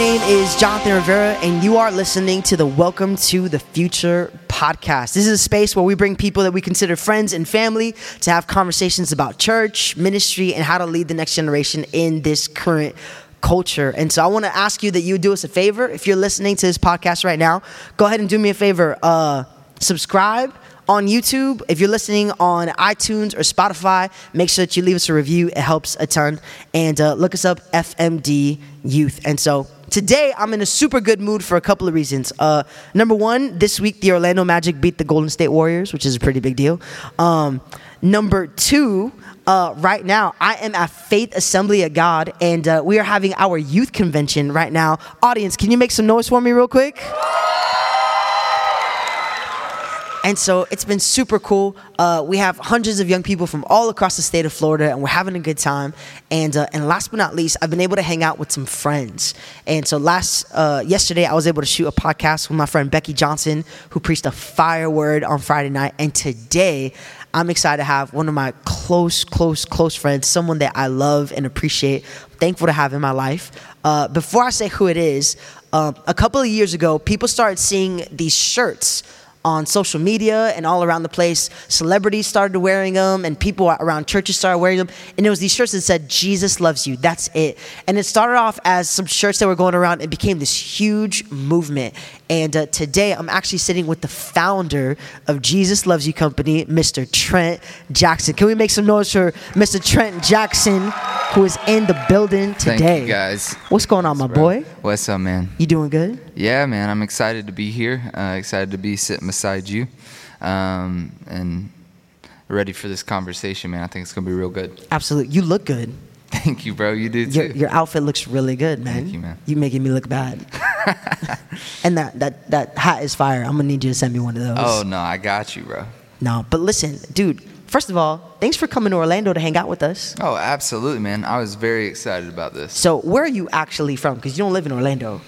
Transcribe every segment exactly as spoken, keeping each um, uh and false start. name is Jonathan Rivera, and you are listening to the Welcome to the Future podcast. This is a space where we bring people that we consider friends and family to have conversations about church, ministry, and how to lead the next generation in this current culture. And so I want to ask you that you do us a favor. If you're listening to this podcast right now, go ahead and do me a favor. Uh, subscribe on YouTube. If you're listening on iTunes or Spotify, make sure that you leave us a review. It helps a ton. And uh, look us up, F M D Youth. And so today, I'm in a super good mood for a couple of reasons. Uh, number one, this week, the Orlando Magic beat the Golden State Warriors, which is a pretty big deal. Um, number two, uh, right now, I am at Faith Assembly of God, and uh, we are having our youth convention right now. Audience, can you make some noise for me real quick? And so it's been super cool. Uh, we have hundreds of young people from all across the state of Florida, and we're having a good time. And uh, and last but not least, I've been able to hang out with some friends. And so last uh, yesterday, I was able to shoot a podcast with my friend Becky Johnson, who preached a fire word on Friday night. And today, I'm excited to have one of my close, close, close friends, someone that I love and appreciate, thankful to have in my life. Uh, before I say who it is, uh, a couple of years ago, people started seeing these shirts on social media and all around the place. Celebrities started wearing them, and people around churches started wearing them. And it was these shirts that said, "Jesus loves you." That's it. And it started off as some shirts that were going around. It became this huge movement. And uh, today, I'm actually sitting with the founder of Jesus Loves You Company, Mister Trent Jackson. Can we make some noise for Mister Trent Jackson, who is in the building today? Thank you, guys. What's going on, my boy? What's up, man? You doing good? Yeah, man. I'm excited to be here. Uh, excited to be sitting beside you, um, and ready for this conversation, man. I think it's going to be real good. Absolutely. You look good. Thank you, bro. You do, too. Your, your outfit looks really good, man. Thank you, man. You're making me look bad. And that, that, that hat is fire. I'm going to need you to send me one of those. Oh, no. I got you, bro. No, but listen, dude. First of all, thanks for coming to Orlando to hang out with us. Oh, absolutely, man. I was very excited about this. So where are you actually from? Because you don't live in Orlando.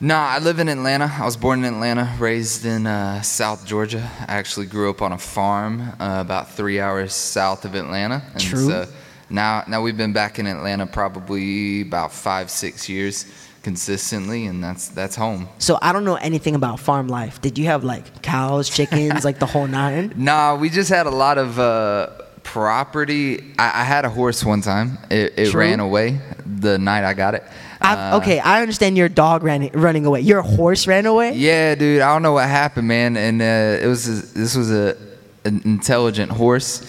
No, I live in Atlanta. I was born in Atlanta, raised in uh, South Georgia. I actually grew up on a farm uh, about three hours south of Atlanta. And True. So now, now we've been back in Atlanta probably about five, six years consistently, and that's that's home. So I don't know anything about farm life. Did you have like cows, chickens, like the whole nine? Nah, we just had a lot of uh, property. I, I had a horse one time. It, it ran away the night I got it. I, okay, I understand your dog ran running away. Your horse ran away? Yeah, dude. I don't know what happened, man. And uh, it was a, this was a an intelligent horse.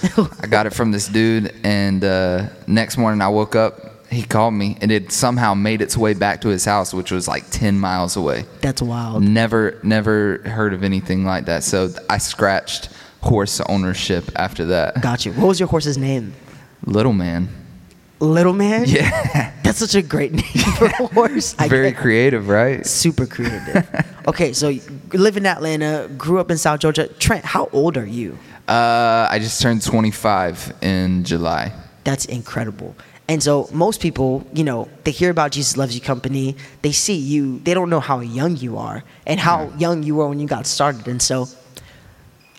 I got it from this dude. And uh, next morning I woke up. He called me, and it somehow made its way back to his house, which was like ten miles away. That's wild. Never, never heard of anything like that. So I scratched horse ownership after that. Got you. What was your horse's name? Little Man. Little Man? Yeah. That's such a great name for a horse. I Very guess. Creative, right? Super creative. Okay, so you live in Atlanta, grew up in South Georgia. Trent, how old are you? Uh, I just turned twenty-five in July. That's incredible. And so most people, you know, they hear about Jesus Loves You Company. They see you. They don't know how young you are and how yeah. young you were when you got started. And so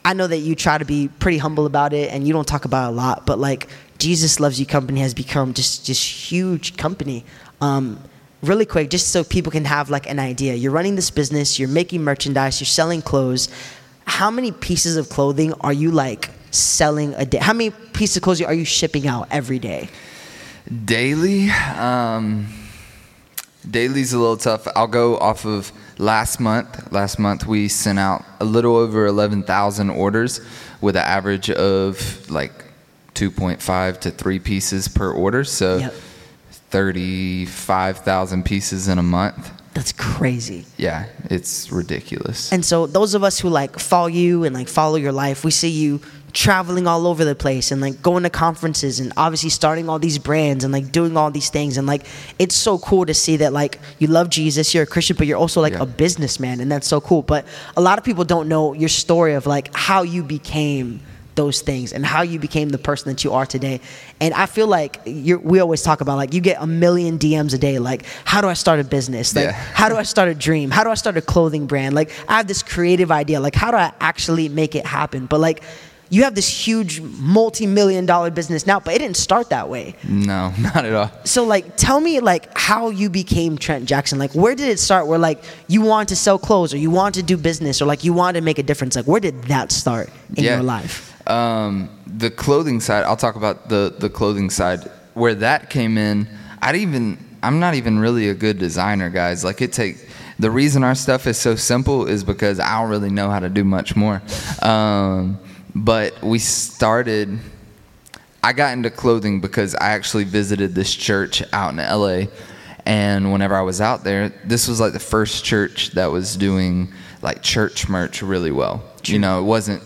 I know that you try to be pretty humble about it, and you don't talk about it a lot, but like, Jesus Loves You Company has become just just huge company. Um, really quick, just so people can have like an idea. You're running this business. You're making merchandise. You're selling clothes. How many pieces of clothing are you like selling a day? How many pieces of clothes are you shipping out every day? Daily? Um, daily's a little tough. I'll go off of last month. Last month we sent out a little over eleven thousand orders with an average of like two point five to three pieces per order, so yep. thirty-five thousand pieces in a month. That's crazy. Yeah, it's ridiculous. And so those of us who like follow you and like follow your life, we see you traveling all over the place and like going to conferences and obviously starting all these brands and like doing all these things, and like it's so cool to see that like you love Jesus, you're a Christian, but you're also like yeah. a businessman, and that's so cool. But a lot of people don't know your story of like how you became those things and how you became the person that you are today. And I feel like you're, we always talk about like you get a million D Ms a day, like how do I start a business, like yeah. how do I start a dream, how do I start a clothing brand, like I have this creative idea, like how do I actually make it happen? But like you have this huge multi-million dollar business now, but it didn't start that way. No, not at all. So like, tell me like how you became Trent Jackson. Like, where did it start where like you wanted to sell clothes or you wanted to do business or like you wanted to make a difference? Like, where did that start in yeah. your life? Um, the clothing side, I'll talk about the, the clothing side. Where that came in, I didn't even, I'm not even really a good designer, guys. Like it takes, the reason our stuff is so simple is because I don't really know how to do much more. Um, But we started, I got into clothing because I actually visited this church out in L A. And whenever I was out there, this was like the first church that was doing like church merch really well. You know, it wasn't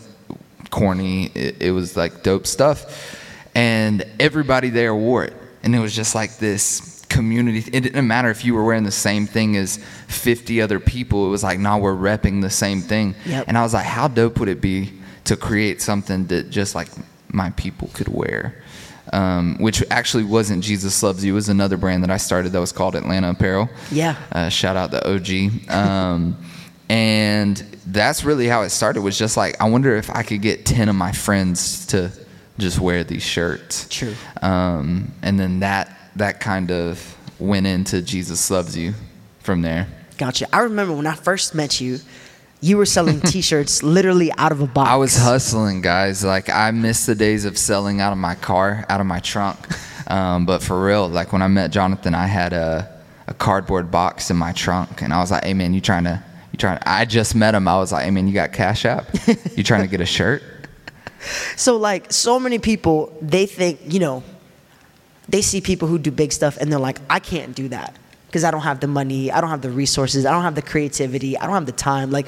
corny. It, it was like dope stuff. And everybody there wore it. And it was just like this community. It didn't matter if you were wearing the same thing as fifty other people. It was like, nah, we're repping the same thing. Yep. And I was like, how dope would it be to create something that just like my people could wear, um, which actually wasn't Jesus Loves You. It was another brand that I started that was called Atlanta Apparel. Yeah. Uh, shout out the O G. Um, and that's really how it started, was just like, I wonder if I could get ten of my friends to just wear these shirts. True. Um, and then that, that kind of went into Jesus Loves You from there. Gotcha. I remember when I first met you, you were selling T-shirts literally out of a box. I was hustling, guys. Like, I missed the days of selling out of my car, out of my trunk. Um, but for real, like, when I met Jonathan, I had a, a cardboard box in my trunk. And I was like, hey, man, you trying to – you trying to, I just met him. I was like, hey, man, you got Cash App? You trying to get a shirt? So, like, so many people, they think, you know, they see people who do big stuff, and they're like, I can't do that. Because I don't have the money, I don't have the resources, I don't have the creativity, I don't have the time. Like,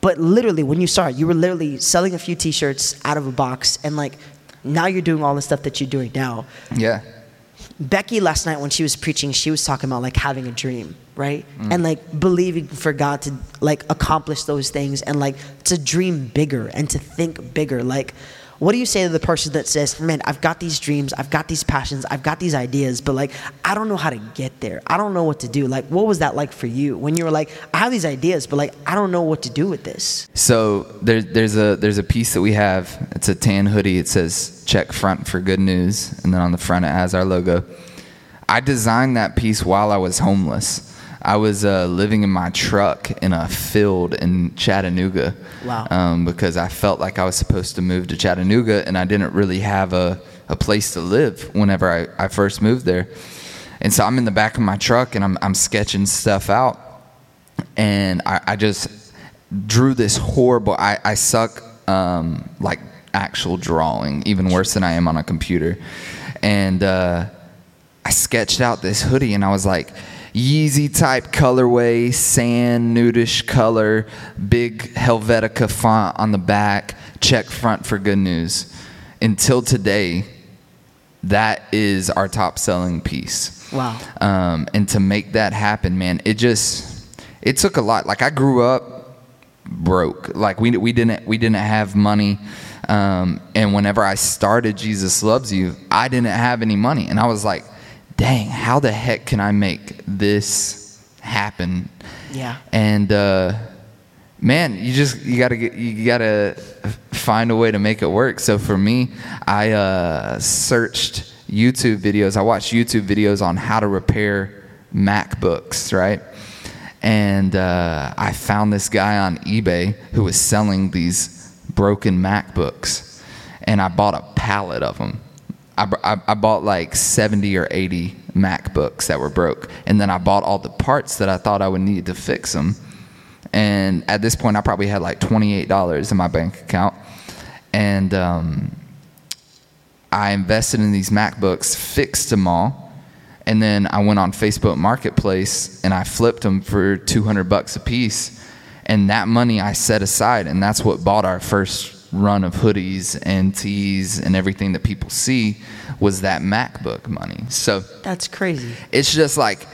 but literally, when you started, you were literally selling a few T-shirts out of a box, and like, now you're doing all the stuff that you're doing now. Yeah. Becky last night when she was preaching, she was talking about like having a dream, right? Mm. And like believing for God to like accomplish those things, and like to dream bigger and to think bigger. Like, what do you say to the person that says, man, I've got these dreams, I've got these passions, I've got these ideas, but like, I don't know how to get there. I don't know what to do. Like, what was that like for you when you were like, I have these ideas, but like, I don't know what to do with this? So there, there's a there's a piece that we have. It's a tan hoodie. It says, check front for good news. And then on the front, it has our logo. I designed that piece while I was homeless. I was uh, living in my truck in a field in Chattanooga. Wow. Um, because I felt like I was supposed to move to Chattanooga, and I didn't really have a, a place to live whenever I, I first moved there. And so I'm in the back of my truck, and I'm, I'm sketching stuff out. And I, I just drew this horrible – I, I suck um, like actual drawing, even worse than I am on a computer. And uh, I sketched out this hoodie, and I was like – Yeezy type colorway, sand, nudish color, big Helvetica font on the back, check front for good news. Until today, that is our top selling piece. Wow. Um, and to make that happen, man, it just, it took a lot. Like, I grew up broke. Like, we we didn't we didn't have money. Um, and whenever I started Jesus Loves You, I didn't have any money. And I was like, dang, how the heck can I make this happen? Yeah. And uh, man, you just you gotta get, you gotta find a way to make it work. So for me, I uh, searched YouTube videos. I watched YouTube videos on how to repair MacBooks, right? And uh, I found this guy on eBay who was selling these broken MacBooks, and I bought a pallet of them. I, I bought like seventy or eighty MacBooks that were broke. And then I bought all the parts that I thought I would need to fix them. And at this point, I probably had like twenty-eight dollars in my bank account. And um, I invested in these MacBooks, fixed them all. And then I went on Facebook Marketplace and I flipped them for two hundred bucks a piece. And that money I set aside. And that's what bought our first run of hoodies and tees and everything that people see was that MacBook money. So that's crazy. It's just like,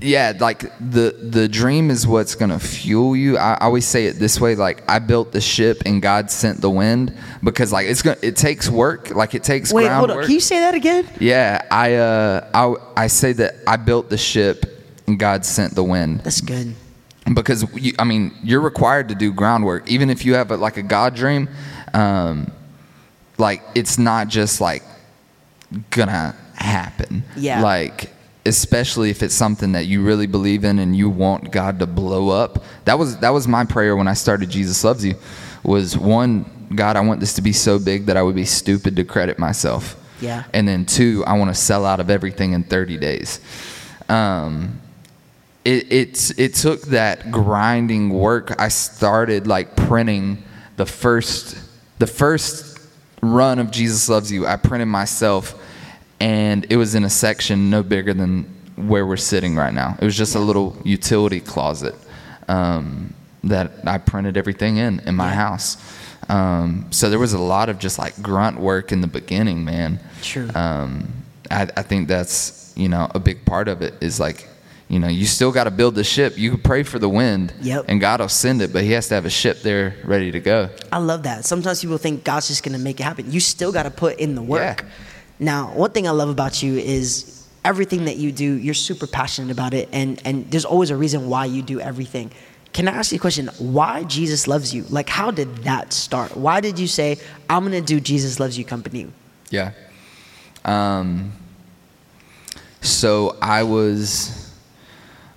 yeah, like the the dream is what's gonna fuel you. I, I always say it this way, like, I built the ship and God sent the wind, because like it's gonna it takes work, like it takes groundwork. Wait, hold on. Can you say that again? Yeah, I uh I I say that I built the ship and God sent the wind. That's good. Because you, I mean, you're required to do groundwork, even if you have a, like a God dream. Um, like, it's not just, like, gonna happen. Yeah. Like, especially if it's something that you really believe in and you want God to blow up. That was that was my prayer when I started Jesus Loves You, was one, God, I want this to be so big that I would be stupid to credit myself. Yeah. And then two, I want to sell out of everything in thirty days. Um, it, it's, it took that grinding work. I started like printing the first, the first run of Jesus Loves You. I printed myself, and it was in a section no bigger than where we're sitting right now. It was just a little utility closet, um, that I printed everything in, in my yeah. house. Um, so there was a lot of just like grunt work in the beginning, man. True. Um, I, I think that's, you know, a big part of it is like, you know, you still got to build the ship. You can pray for the wind, yep. and God will send it, but he has to have a ship there ready to go. I love that. Sometimes people think God's just going to make it happen. You still got to put in the work. Yeah. Now, one thing I love about you is everything that you do, you're super passionate about it. And, and there's always a reason why you do everything. Can I ask you a question? Why Jesus Loves You? Like, how did that start? Why did you say, I'm going to do Jesus Loves You Company? Yeah. Um. So I was,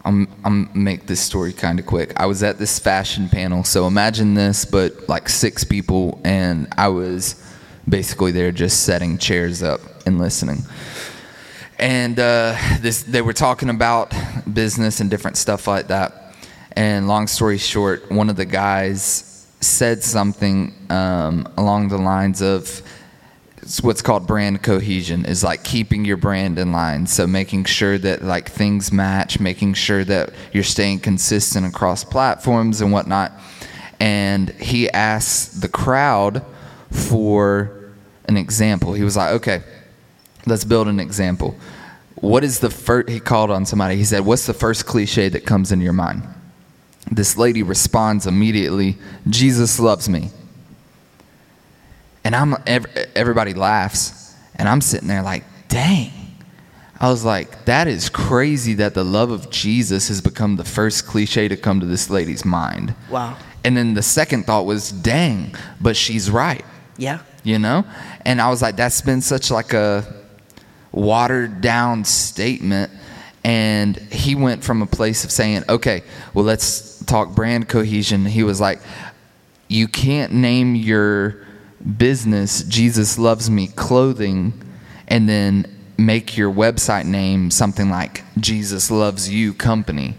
I'm I'm make this story kind of quick. I was at this fashion panel. So imagine this, but like six people. And I was basically there just setting chairs up and listening. And uh, this they were talking about business and different stuff like that. And long story short, one of the guys said something um, along the lines of what's called brand cohesion, is like keeping your brand in line. So making sure that like things match, making sure that you're staying consistent across platforms and whatnot. And he asked the crowd for an example. He was like, okay, let's build an example. What is the first, he called on somebody. He said, what's the first cliche that comes into your mind? This lady responds immediately, Jesus loves me. And I'm everybody laughs, and I'm sitting there like, dang. I was like, that is crazy that the love of Jesus has become the first cliche to come to this lady's mind. Wow. And then the second thought was, dang, but she's right. Yeah. You know? And I was like, that's been such like a watered down statement. And he went from a place of saying, okay, well, let's talk brand cohesion. He was like, you can't name your business Jesus Loves Me Clothing and then make your website name something like Jesus Loves You Company.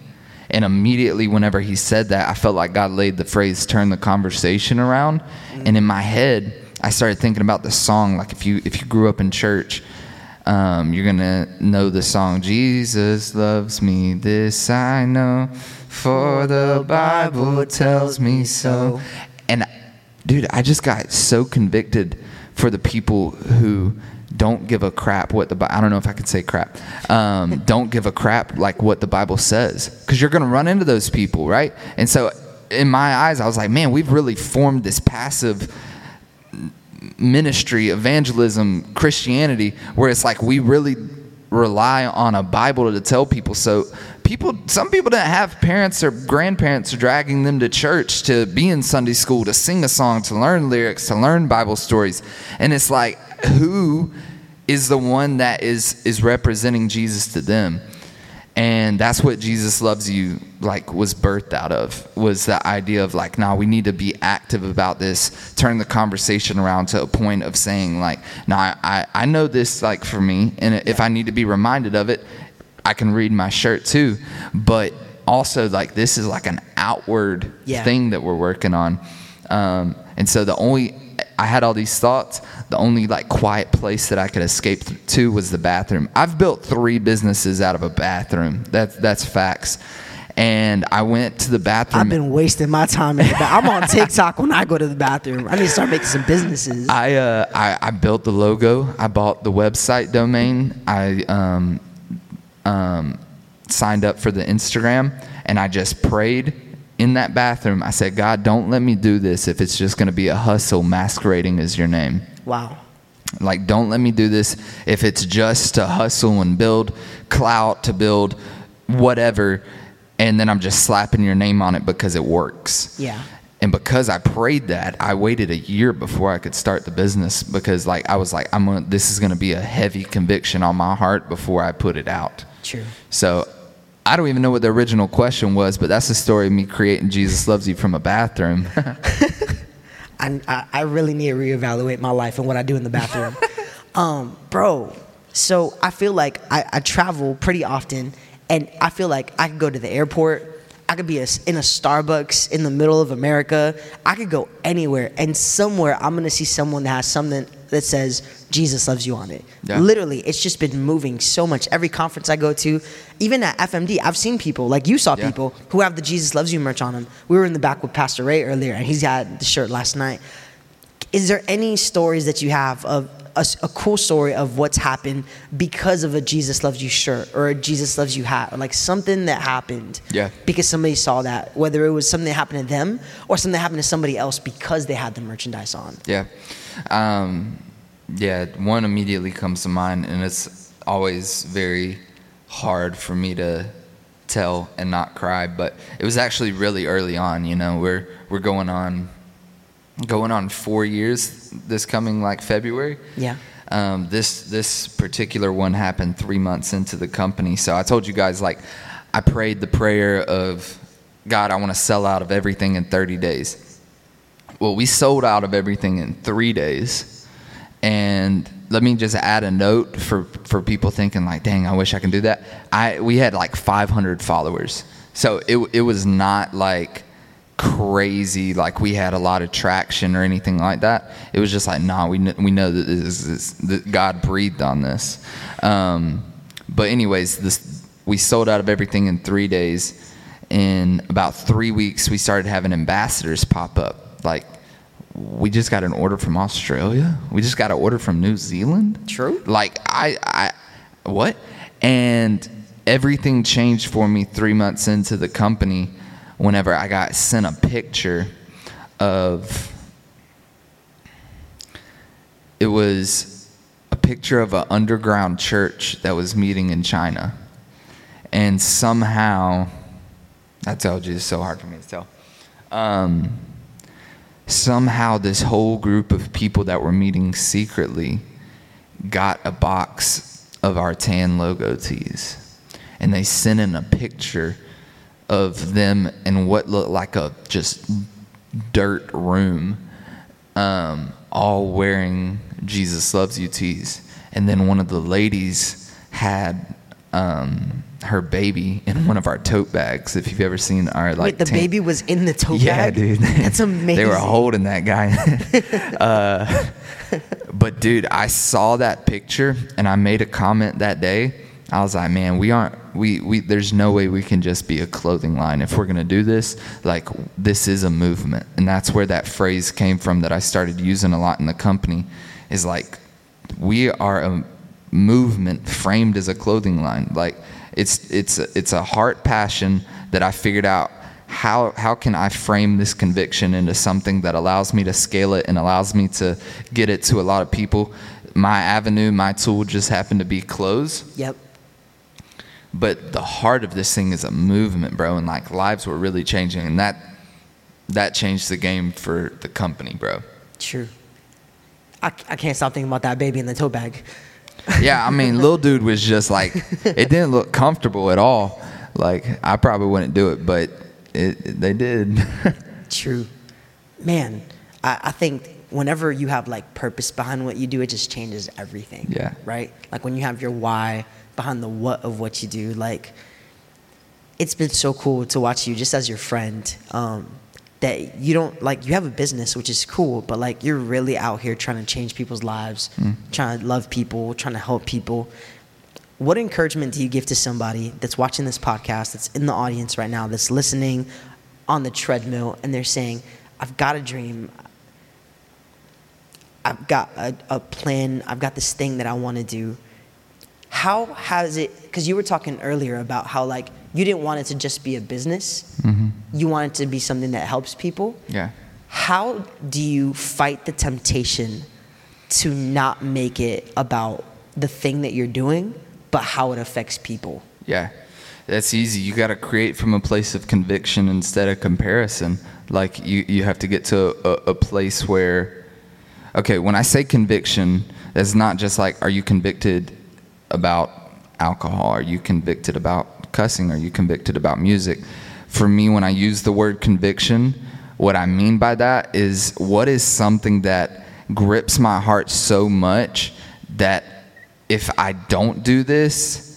And immediately whenever he said that, I felt like God laid the phrase, turn the conversation around. Mm-hmm. And in my head, I started thinking about the song, like if you if you grew up in church, Um, you're going to know the song, Jesus loves me, this I know, for the Bible tells me so. And, dude, I just got so convicted for the people who don't give a crap what the Bible, I don't know if I can say crap, um, don't give a crap like what the Bible says. Because you're going to run into those people, right? And so in my eyes, I was like, man, we've really formed this passive ministry, evangelism, Christianity, where it's like we really rely on a Bible to tell people. So people, some people didn't have parents or grandparents dragging them to church, to be in Sunday school, to sing a song, to learn lyrics, to learn Bible stories. And it's like, who is the one that is is representing Jesus to them? And that's what Jesus Loves You like was birthed out of, was the idea of like, nah, we need to be active about this, turn the conversation around to a point of saying like, nah, I, I know this like for me, and if I need to be reminded of it, I can read my shirt too. But also like this is like an outward yeah. thing that we're working on. Um, and so the only, I had all these thoughts. The only like quiet place that I could escape to was the bathroom. I've built three businesses out of a bathroom. That's that's facts. And I went to the bathroom. I've been wasting my time in the bathroom. I'm on TikTok when I go to the bathroom. I need to start making some businesses. I uh I, I built the logo. I bought the website domain. I um um signed up for the Instagram, and I just prayed. In that bathroom, I said, God, don't let me do this if it's just going to be a hustle masquerading as your name. Wow. Like, don't let me do this if it's just to hustle and build clout, to build whatever, and then I'm just slapping your name on it because it works. Yeah. And because I prayed that, I waited a year before I could start the business, because like I was like, I'm gonna, this is going to be a heavy conviction on my heart before I put it out. True. So I don't even know what the original question was, but that's the story of me creating Jesus Loves You from a bathroom. I, I really need to reevaluate my life and what I do in the bathroom. um, bro, so I feel like I, I travel pretty often, and I feel like I can go to the airport. I could be a, in a Starbucks in the middle of America. I could go anywhere, and somewhere I'm going to see someone that has something that says Jesus Loves You on it. Yeah. Literally, it's just been moving so much. Every conference I go to, even at F M D, I've seen people, like you saw yeah. people, who have the Jesus Loves You merch on them. We were in the back with Pastor Ray earlier, and he's had the shirt last night. Is there any stories that you have of a, a cool story of what's happened because of a Jesus Loves You shirt or a Jesus Loves You hat, or like something that happened yeah. because somebody saw that, whether it was something that happened to them or something that happened to somebody else because they had the merchandise on? Yeah. Um, yeah. One immediately comes to mind, and it's always very hard for me to tell and not cry, but it was actually really early on. You know, we're, we're going on, going on four years this coming like February. Yeah. Um, this this particular one happened three months into the company. So I told you guys, like, I prayed the prayer of, God, I want to sell out of everything in thirty days. Well, we sold out of everything in three days. And let me just add a note for, for people thinking like, dang, I wish I can do that. I we had like five hundred followers. So it it was not like crazy, like we had a lot of traction or anything like that. It was just like, nah, we kn- we know that this is that God breathed on this. Um, but anyways, this we sold out of everything in three days. In about three weeks, we started having ambassadors pop up. Like, we just got an order from Australia. We just got an order from New Zealand. True. Like I, I what? And everything changed for me three months into the company. Whenever I got sent a picture of, it was a picture of an underground church that was meeting in China. And somehow, I told you, it's so hard for me to tell. Um, somehow this whole group of people that were meeting secretly got a box of our tan logo tees. And they sent in a picture of them in what looked like a just dirt room, um, all wearing Jesus Loves You tees. And then one of the ladies had um, her baby in one of our tote bags. If you've ever seen our like, wait, the tank. Baby was in the tote yeah, bag? Yeah, dude. That's amazing. They were holding that guy. uh, but dude, I saw that picture and I made a comment that day. I was like, man, we aren't, we, we, there's no way we can just be a clothing line. If we're going to do this, like, this is a movement. And that's where that phrase came from that I started using a lot in the company, is like, we are a movement framed as a clothing line. Like, it's, it's, it's a heart passion that I figured out how, how can I frame this conviction into something that allows me to scale it and allows me to get it to a lot of people. My avenue, my tool just happened to be clothes. Yep. But the heart of this thing is a movement, bro, and like lives were really changing, and that that changed the game for the company, bro. True. I, I can't stop thinking about that baby in the tote bag. Yeah, I mean, little dude was just like, it didn't look comfortable at all. Like, I probably wouldn't do it, but it, it, they did. True. Man, I, I think whenever you have like purpose behind what you do, it just changes everything. Yeah. Right? Like when you have your why behind the what of what you do, like it's been so cool to watch you just as your friend, um, that you don't like, you have a business, which is cool, but like you're really out here trying to change people's lives, mm. trying to love people, trying to help people. What encouragement do you give to somebody that's watching this podcast, that's in the audience right now, that's listening on the treadmill, and they're saying, I've got a dream, I've got a, a plan, I've got this thing that I want to do. How has it, because you were talking earlier about how like you didn't want it to just be a business. Mm-hmm. You want it to be something that helps people. Yeah. How do you fight the temptation to not make it about the thing that you're doing, but how it affects people? Yeah. that's easy. You got to create from a place of conviction instead of comparison. Like you, you have to get to a, a place where, okay, when I say conviction, it's not just like, are you convicted about alcohol? Are you convicted about cussing? Are you convicted about music? For me, when I use the word conviction, what I mean by that is, what is something that grips my heart so much that if I don't do this,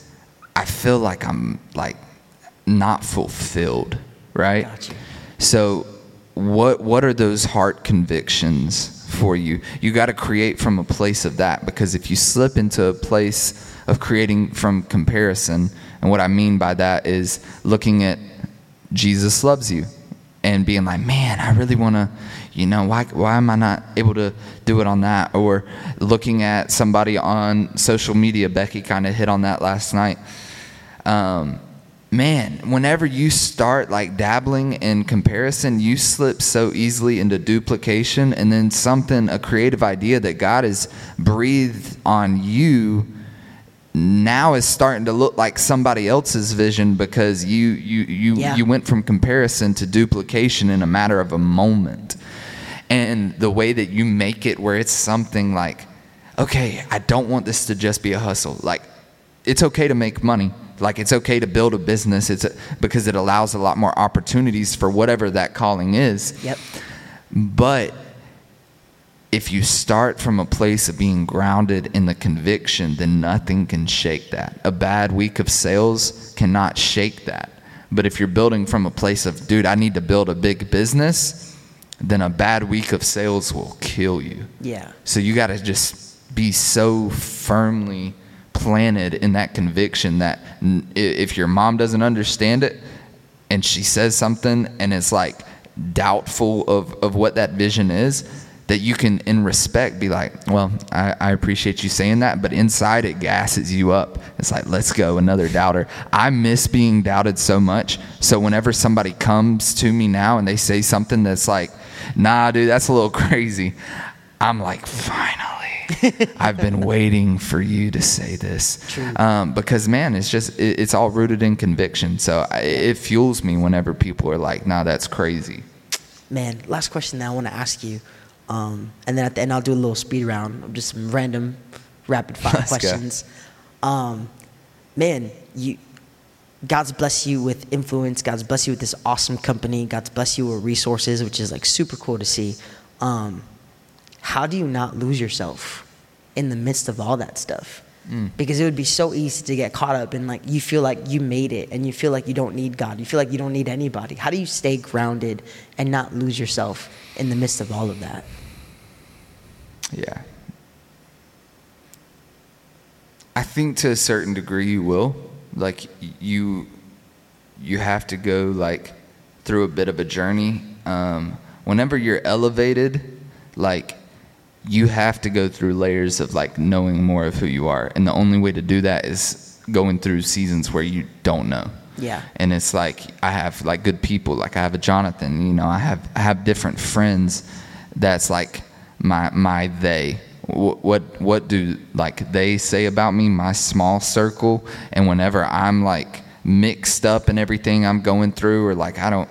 I feel like I'm like not fulfilled, right? Gotcha. So what what are those heart convictions for you? You got to create from a place of that, because if you slip into a place of creating from comparison, and what I mean by that is looking at Jesus Loves You and being like, man, I really want to, you know, why why am I not able to do it on that? Or looking at somebody on social media, Becky kind of hit on that last night. Um, man, whenever you start like dabbling in comparison, you slip so easily into duplication, and then something, a creative idea that God has breathed on you now is starting to look like somebody else's vision, because you you you, yeah. you went from comparison to duplication in a matter of a moment. And the way that you make it where it's something like, okay, I don't want this to just be a hustle. Like, it's okay to make money. Like, it's okay to build a business. It's a, because it allows a lot more opportunities for whatever that calling is. Yep. But if you start from a place of being grounded in the conviction, then nothing can shake that. A bad week of sales cannot shake that. But if you're building from a place of, dude, I need to build a big business, then a bad week of sales will kill you. Yeah. So you got to just be so firmly planted in that conviction that if your mom doesn't understand it and she says something and it's like doubtful of, of what that vision is, that you can, in respect, be like, well, I, I appreciate you saying that, but inside it gasses you up. It's like, let's go, another doubter. I miss being doubted so much. So whenever somebody comes to me now and they say something that's like, nah, dude, that's a little crazy, I'm like, finally, I've been waiting for you to say this. Um, because, man, it's just, it, it's all rooted in conviction. So I, it fuels me whenever people are like, nah, that's crazy. Man, last question that I want to ask you. Um, and then at the end, I'll do a little speed round of just some random rapid fire Let's questions. Um, man, you, God's blessed you with influence. God's blessed you with this awesome company. God's blessed you with resources, which is like super cool to see. Um, how do you not lose yourself in the midst of all that stuff? Mm. Because it would be so easy to get caught up in like, you feel like you made it and you feel like you don't need God. You feel like you don't need anybody. How do you stay grounded and not lose yourself in the midst of all of that? Yeah. I think to a certain degree you will. Like you you have to go like through a bit of a journey. Um, whenever you're elevated, like you have to go through layers of like knowing more of who you are. And the only way to do that is going through seasons where you don't know. Yeah. And it's like, I have like good people, like I have a Jonathan, you know, I have, I have different friends. That's like my, my, they, what, what, what do like they say about me, my small circle. And whenever I'm like mixed up in everything I'm going through, or like, I don't,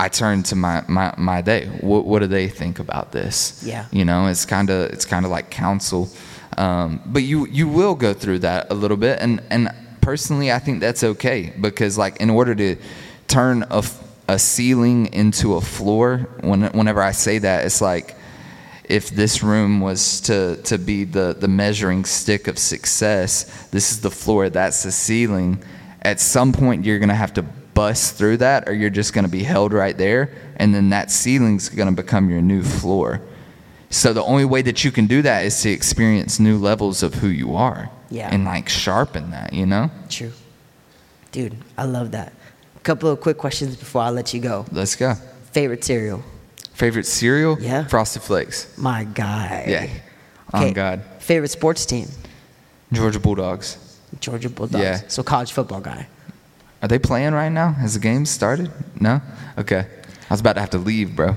I turn to my, my, my day. What, what do they think about this? Yeah. You know, it's kind of, it's kind of like counsel. Um, but you, you will go through that a little bit. And, and personally, I think that's okay, because like in order to turn a, a ceiling into a floor, when, whenever I say that, it's like, if this room was to, to be the, the measuring stick of success, this is the floor, that's the ceiling. At some point you're going to have to bust through that, or you're just going to be held right there, and then that ceiling's going to become your new floor. So the only way that you can do that is to experience new levels of who you are. Yeah. And like sharpen that, you know? True. Dude, I love that. A couple of quick questions before I let you go. Let's go. Favorite cereal? Favorite cereal? Yeah. Frosted Flakes. My God. Yeah. Okay. Oh, God. Favorite sports team? Georgia Bulldogs. Georgia Bulldogs. Yeah. So college football guy. Are they playing right now? Has the game started? No? Okay. I was about to have to leave, bro.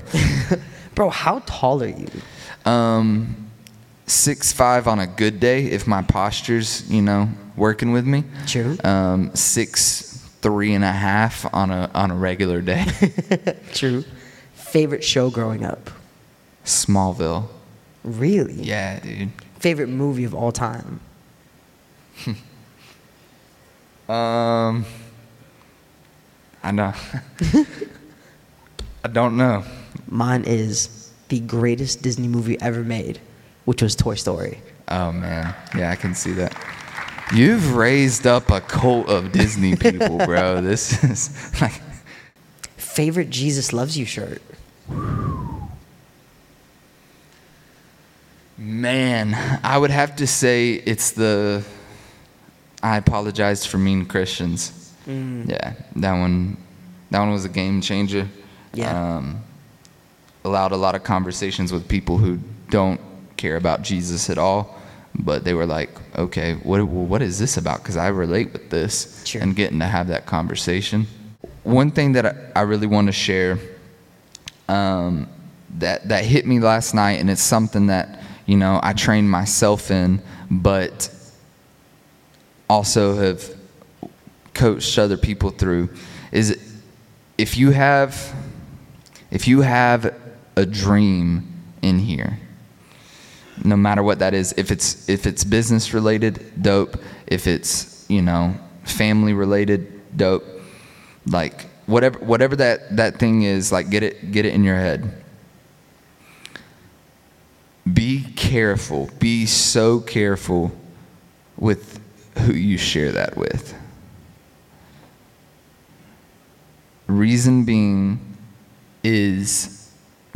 Bro, how tall are you? Um, six five on a good day if my posture's, you know, working with me. True. Um, six three and a half on a on a regular day. True. Favorite show growing up? Smallville. Really? Yeah, dude. Favorite movie of all time? um, I know. I don't know. Mine is the greatest Disney movie ever made, which was Toy Story. Oh, man. Yeah, I can see that. You've raised up a cult of Disney people, bro. This is like... Favorite Jesus Loves You shirt? Man, I would have to say it's the I Apologize for Mean Christians. Mm. Yeah, that one that one was a game changer. Yeah. Um, allowed a lot of conversations with people who don't care about Jesus at all, but they were like, okay, what what is this about? Because I relate with this. Sure. And getting to have that conversation. One thing that I, I really want to share um, that, that hit me last night, and it's something that, you know, I trained myself in, but also have coached other people through, is if you have if you have a dream in here, no matter what that is, if it's if it's business related, dope. If it's, you know, family related, dope. Like whatever whatever that, that thing is, like get it get it in your head. Be careful. Be so careful with who you share that with. Reason being is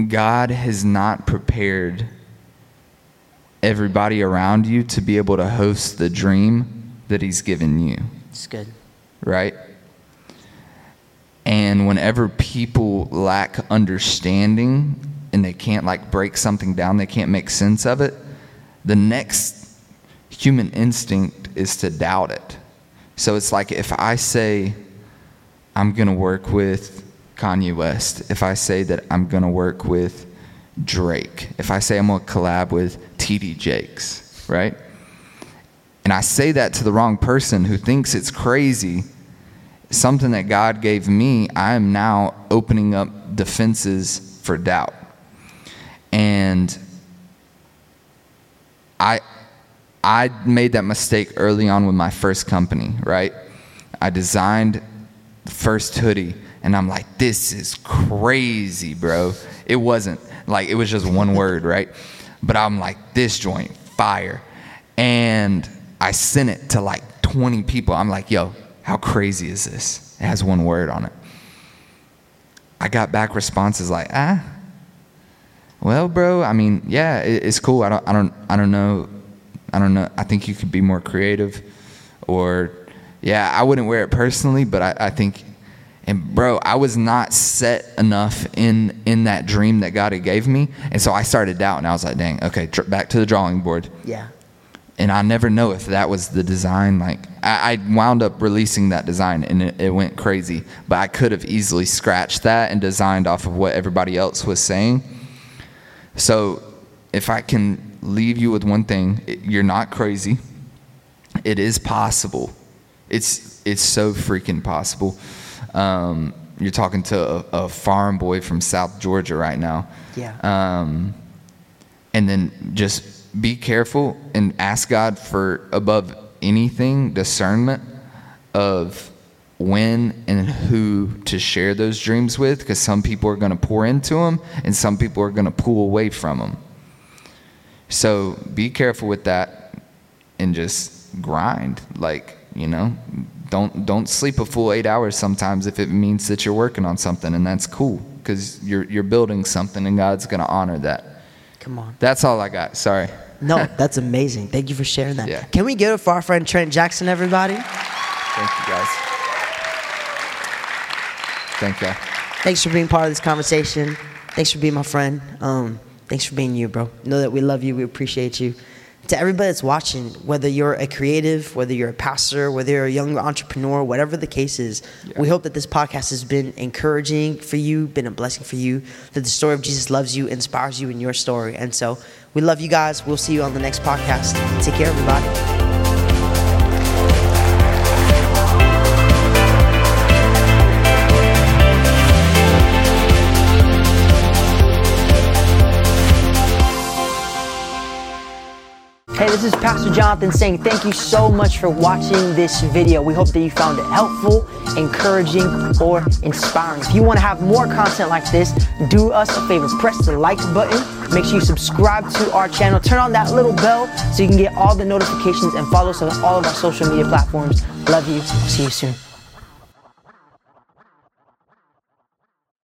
God has not prepared everybody around you to be able to host the dream that he's given you. It's good. Right? And whenever people lack understanding and they can't like break something down, they can't make sense of it, the next human instinct is to doubt it. So it's like if I say I'm going to work with Kanye West, if I say that I'm going to work with Drake, if I say I'm going to collab with T D Jakes, right? And I say that to the wrong person who thinks it's crazy, something that God gave me, I am now opening up defenses for doubt. And I I made that mistake early on with my first company, right? I designed the first hoodie, and I'm like, this is crazy, bro. It wasn't. Like, it was just one word, right? But I'm like, this joint, fire. And I sent it to, like, twenty people. I'm like, yo, how crazy is this? It has one word on it. I got back responses like, ah, well, bro, I mean, yeah, it's cool. I don't, I don't, I don't know. I don't know. I think you could be more creative, or, yeah, I wouldn't wear it personally, but I, I think, and bro, I was not set enough in, in that dream that God had gave me. And so I started doubting. I was like, dang, okay, tr- back to the drawing board. Yeah. And I never know if that was the design. Like I, I wound up releasing that design, and it, it went crazy, but I could have easily scratched that and designed off of what everybody else was saying. So if I can leave you with one thing, it, you're not crazy. It is possible. It's it's so freaking possible. Um, you're talking to a, a farm boy from South Georgia right now. Yeah. Um, and then just be careful and ask God for, above anything, discernment of when and who to share those dreams with, because some people are going to pour into them and some people are going to pull away from them. So be careful with that and just grind. Like, you know, don't don't sleep a full eight hours sometimes if it means that you're working on something, and that's cool because you're you're building something and God's going to honor that. Come on. That's all I got. Sorry. No, that's amazing. Thank you for sharing that. Yeah. Can we give it for our friend Trent Jackson, everybody? Thank you, guys. Thank you. Thanks for being part of this conversation. Thanks for being my friend. Um, thanks for being you, bro. Know that we love you. We appreciate you. to everybody that's watching, whether you're a creative, whether you're a pastor, whether you're a young entrepreneur, whatever the case is, yeah. we hope that this podcast has been encouraging for you, been a blessing for you, that the story of Jesus loves you, inspires you in your story. And so we love you guys. We'll see you on the next podcast. Take care, everybody. Hey, this is Pastor Jonathan saying thank you so much for watching this video. We hope that you found it helpful, encouraging, or inspiring. If you want to have more content like this, do us a favor. Press the like button. Make sure you subscribe to our channel. Turn on that little bell so you can get all the notifications and follow us on all of our social media platforms. Love you. See you soon.